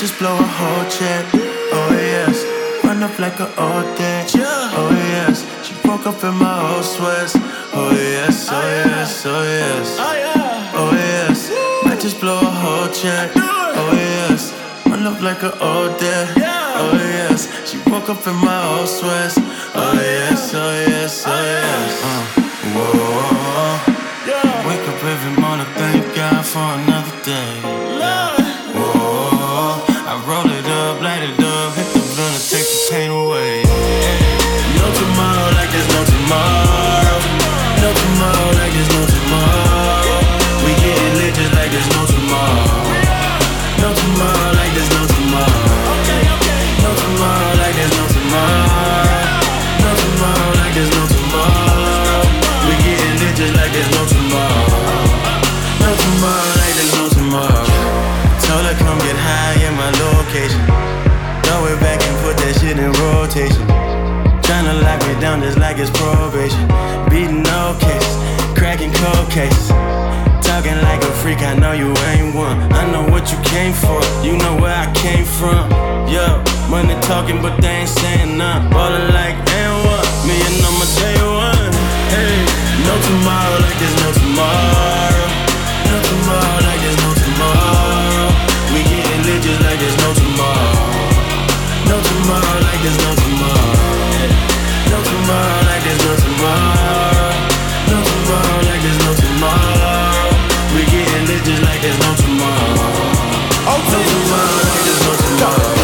just blow a whole check. Oh yes, run up like an old debt. Oh yes, she broke up in my old sweats. Oh yes, oh yes, oh yes, oh yes, I just blow a whole check. Oh yes, run up like an old debt. Oh yes, she broke up in my old sweats. Oh yes, oh yes, oh yes. Whoa, whoa, whoa. Wake up every morning, thank God for another day. Whoa, I roll it up, light it up, hit the blunt and take the pain away. No tomorrow like there's no tomorrow. No tomorrow like there's no tomorrow. We getting lit just like there's no tomorrow. No tomorrow like there's no tomorrow. No tomorrow like there's no tomorrow. No tomorrow like there's no tomorrow. We getting lit just like there's no tomorrow. No tomorrow like there's no tomorrow. Told her come get high in my location. Throw it back and put that shit in rotation. Tryna lock me down just like it's probation. Beating no cases, cracking cold cases. Talking like a freak, I know you ain't one. I know what you came for, you know where I came from. Yo, money talking but they ain't saying nothing. Ballin' like and what? Me and on my day one. Hey, no tomorrow like there's no tomorrow. No tomorrow like there's no tomorrow. We getting lit just like there's no tomorrow. No tomorrow like there's no tomorrow. No tomorrow like there's no tomorrow. No tomorrow like there's no tomorrow. We getting lit just like there's no tomorrow. No tomorrow like there's no tomorrow. Break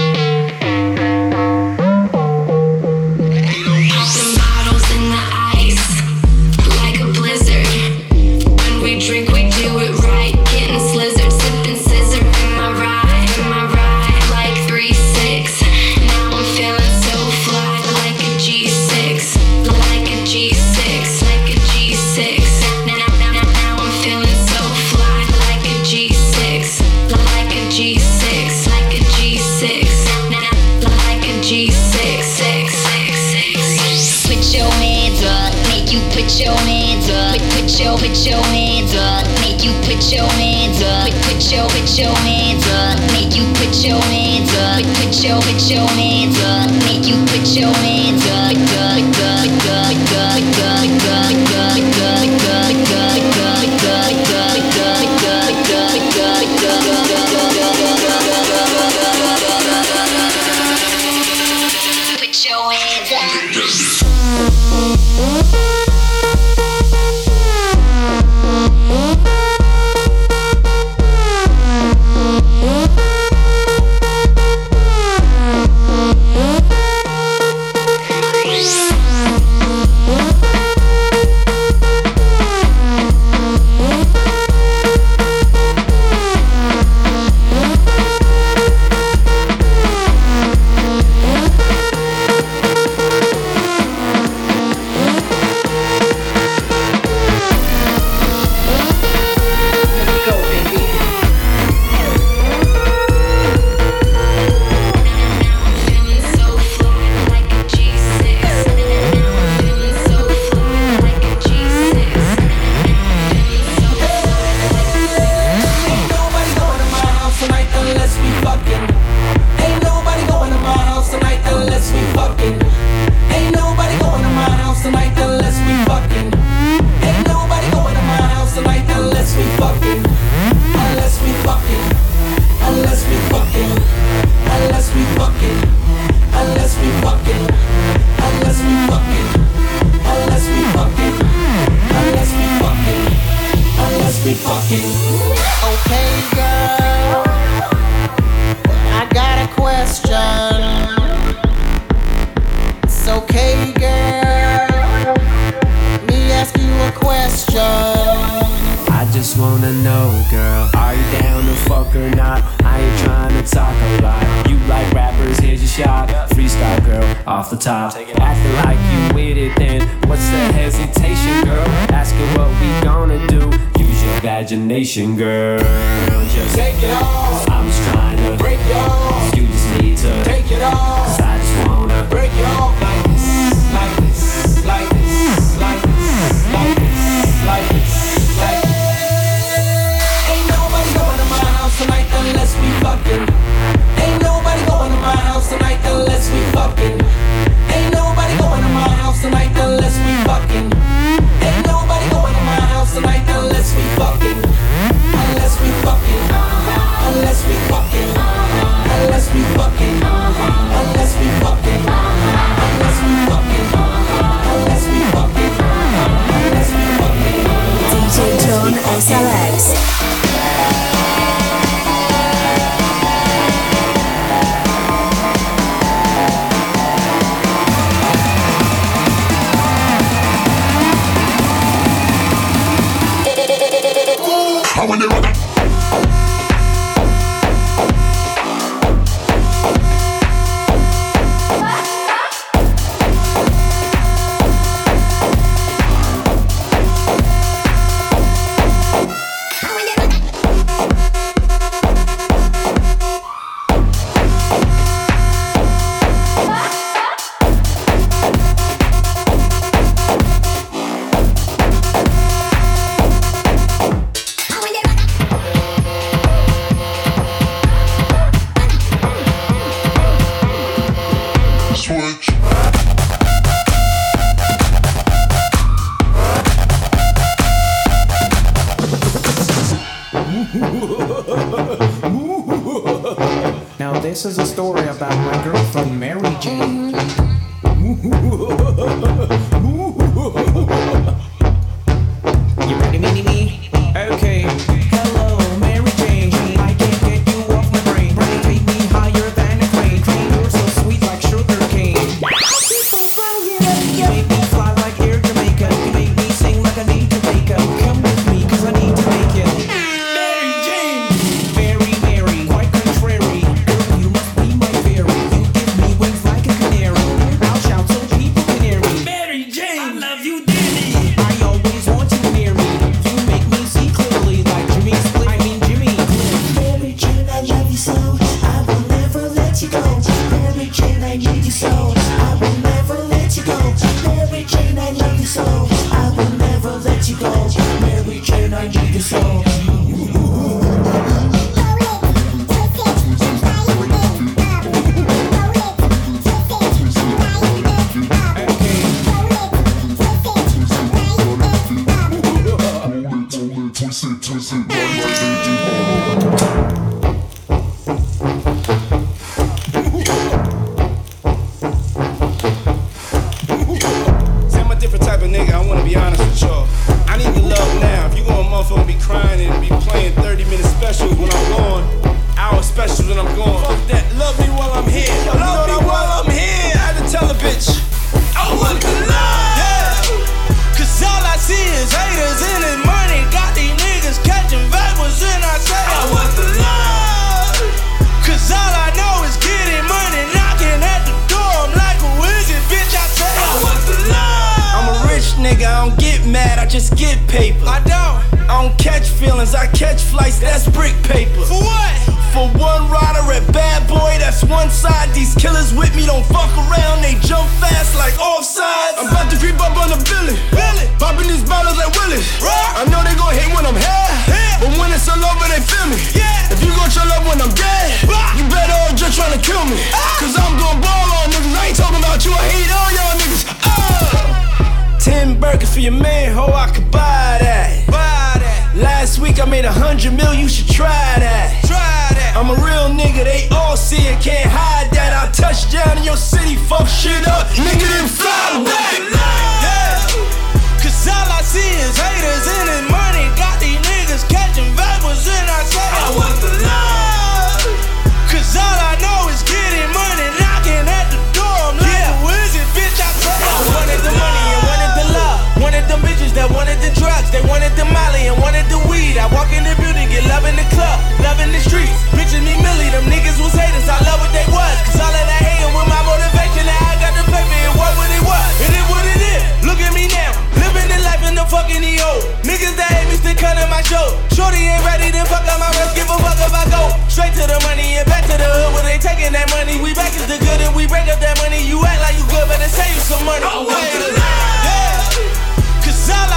it off. 'Cause I just wanna break it off like this. fucking. Ain't nobody going to my house tonight unless we fucking. Ain't nobody going to my house tonight unless we fucking. Ain't nobody going to my house tonight unless we fucking. Unless we fucking. Unless we fucking. Unless we fucking. Unless we fucking. Unless we fucking. Unless we fucking. Unless we fucking. DJ John SLX. This is a story about my girlfriend Mary Jane. You ready, me? Okay. Hello, Mary Jane. I can't get you off my brain. Brain, take me higher than a crane. Crane, you're so sweet like sugar cane. You make me fly like Air Jamaica. You make me sing like I need Jamaica. Come with me, cause I need to make it. Money. I want the love, yeah. Cause all I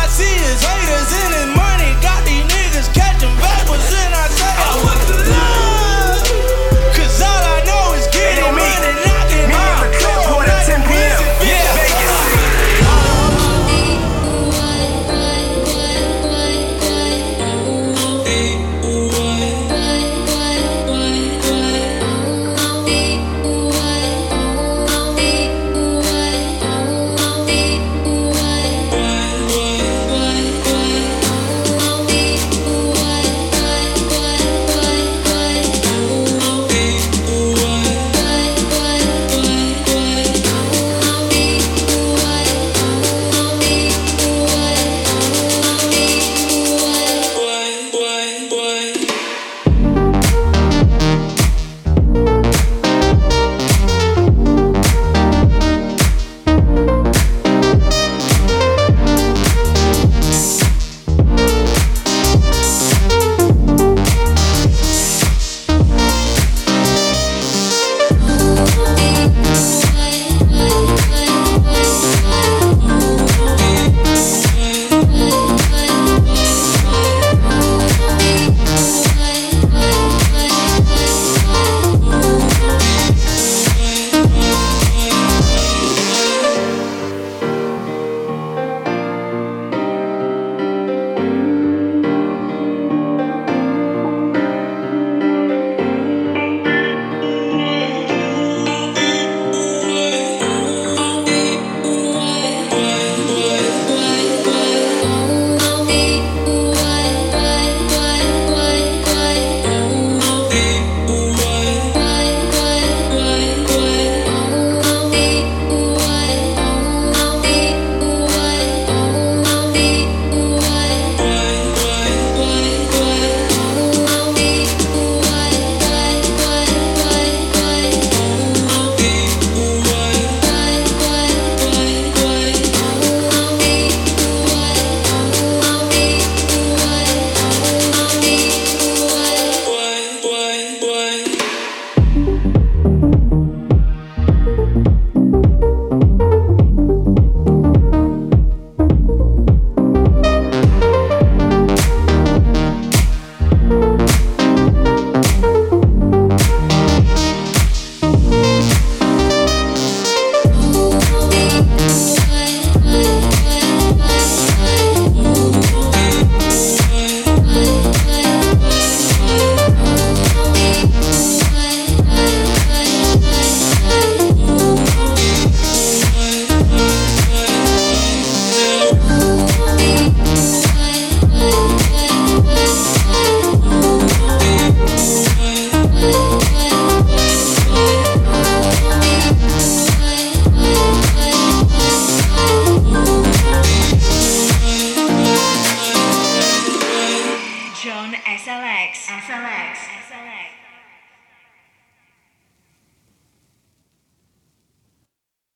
see is haters in it.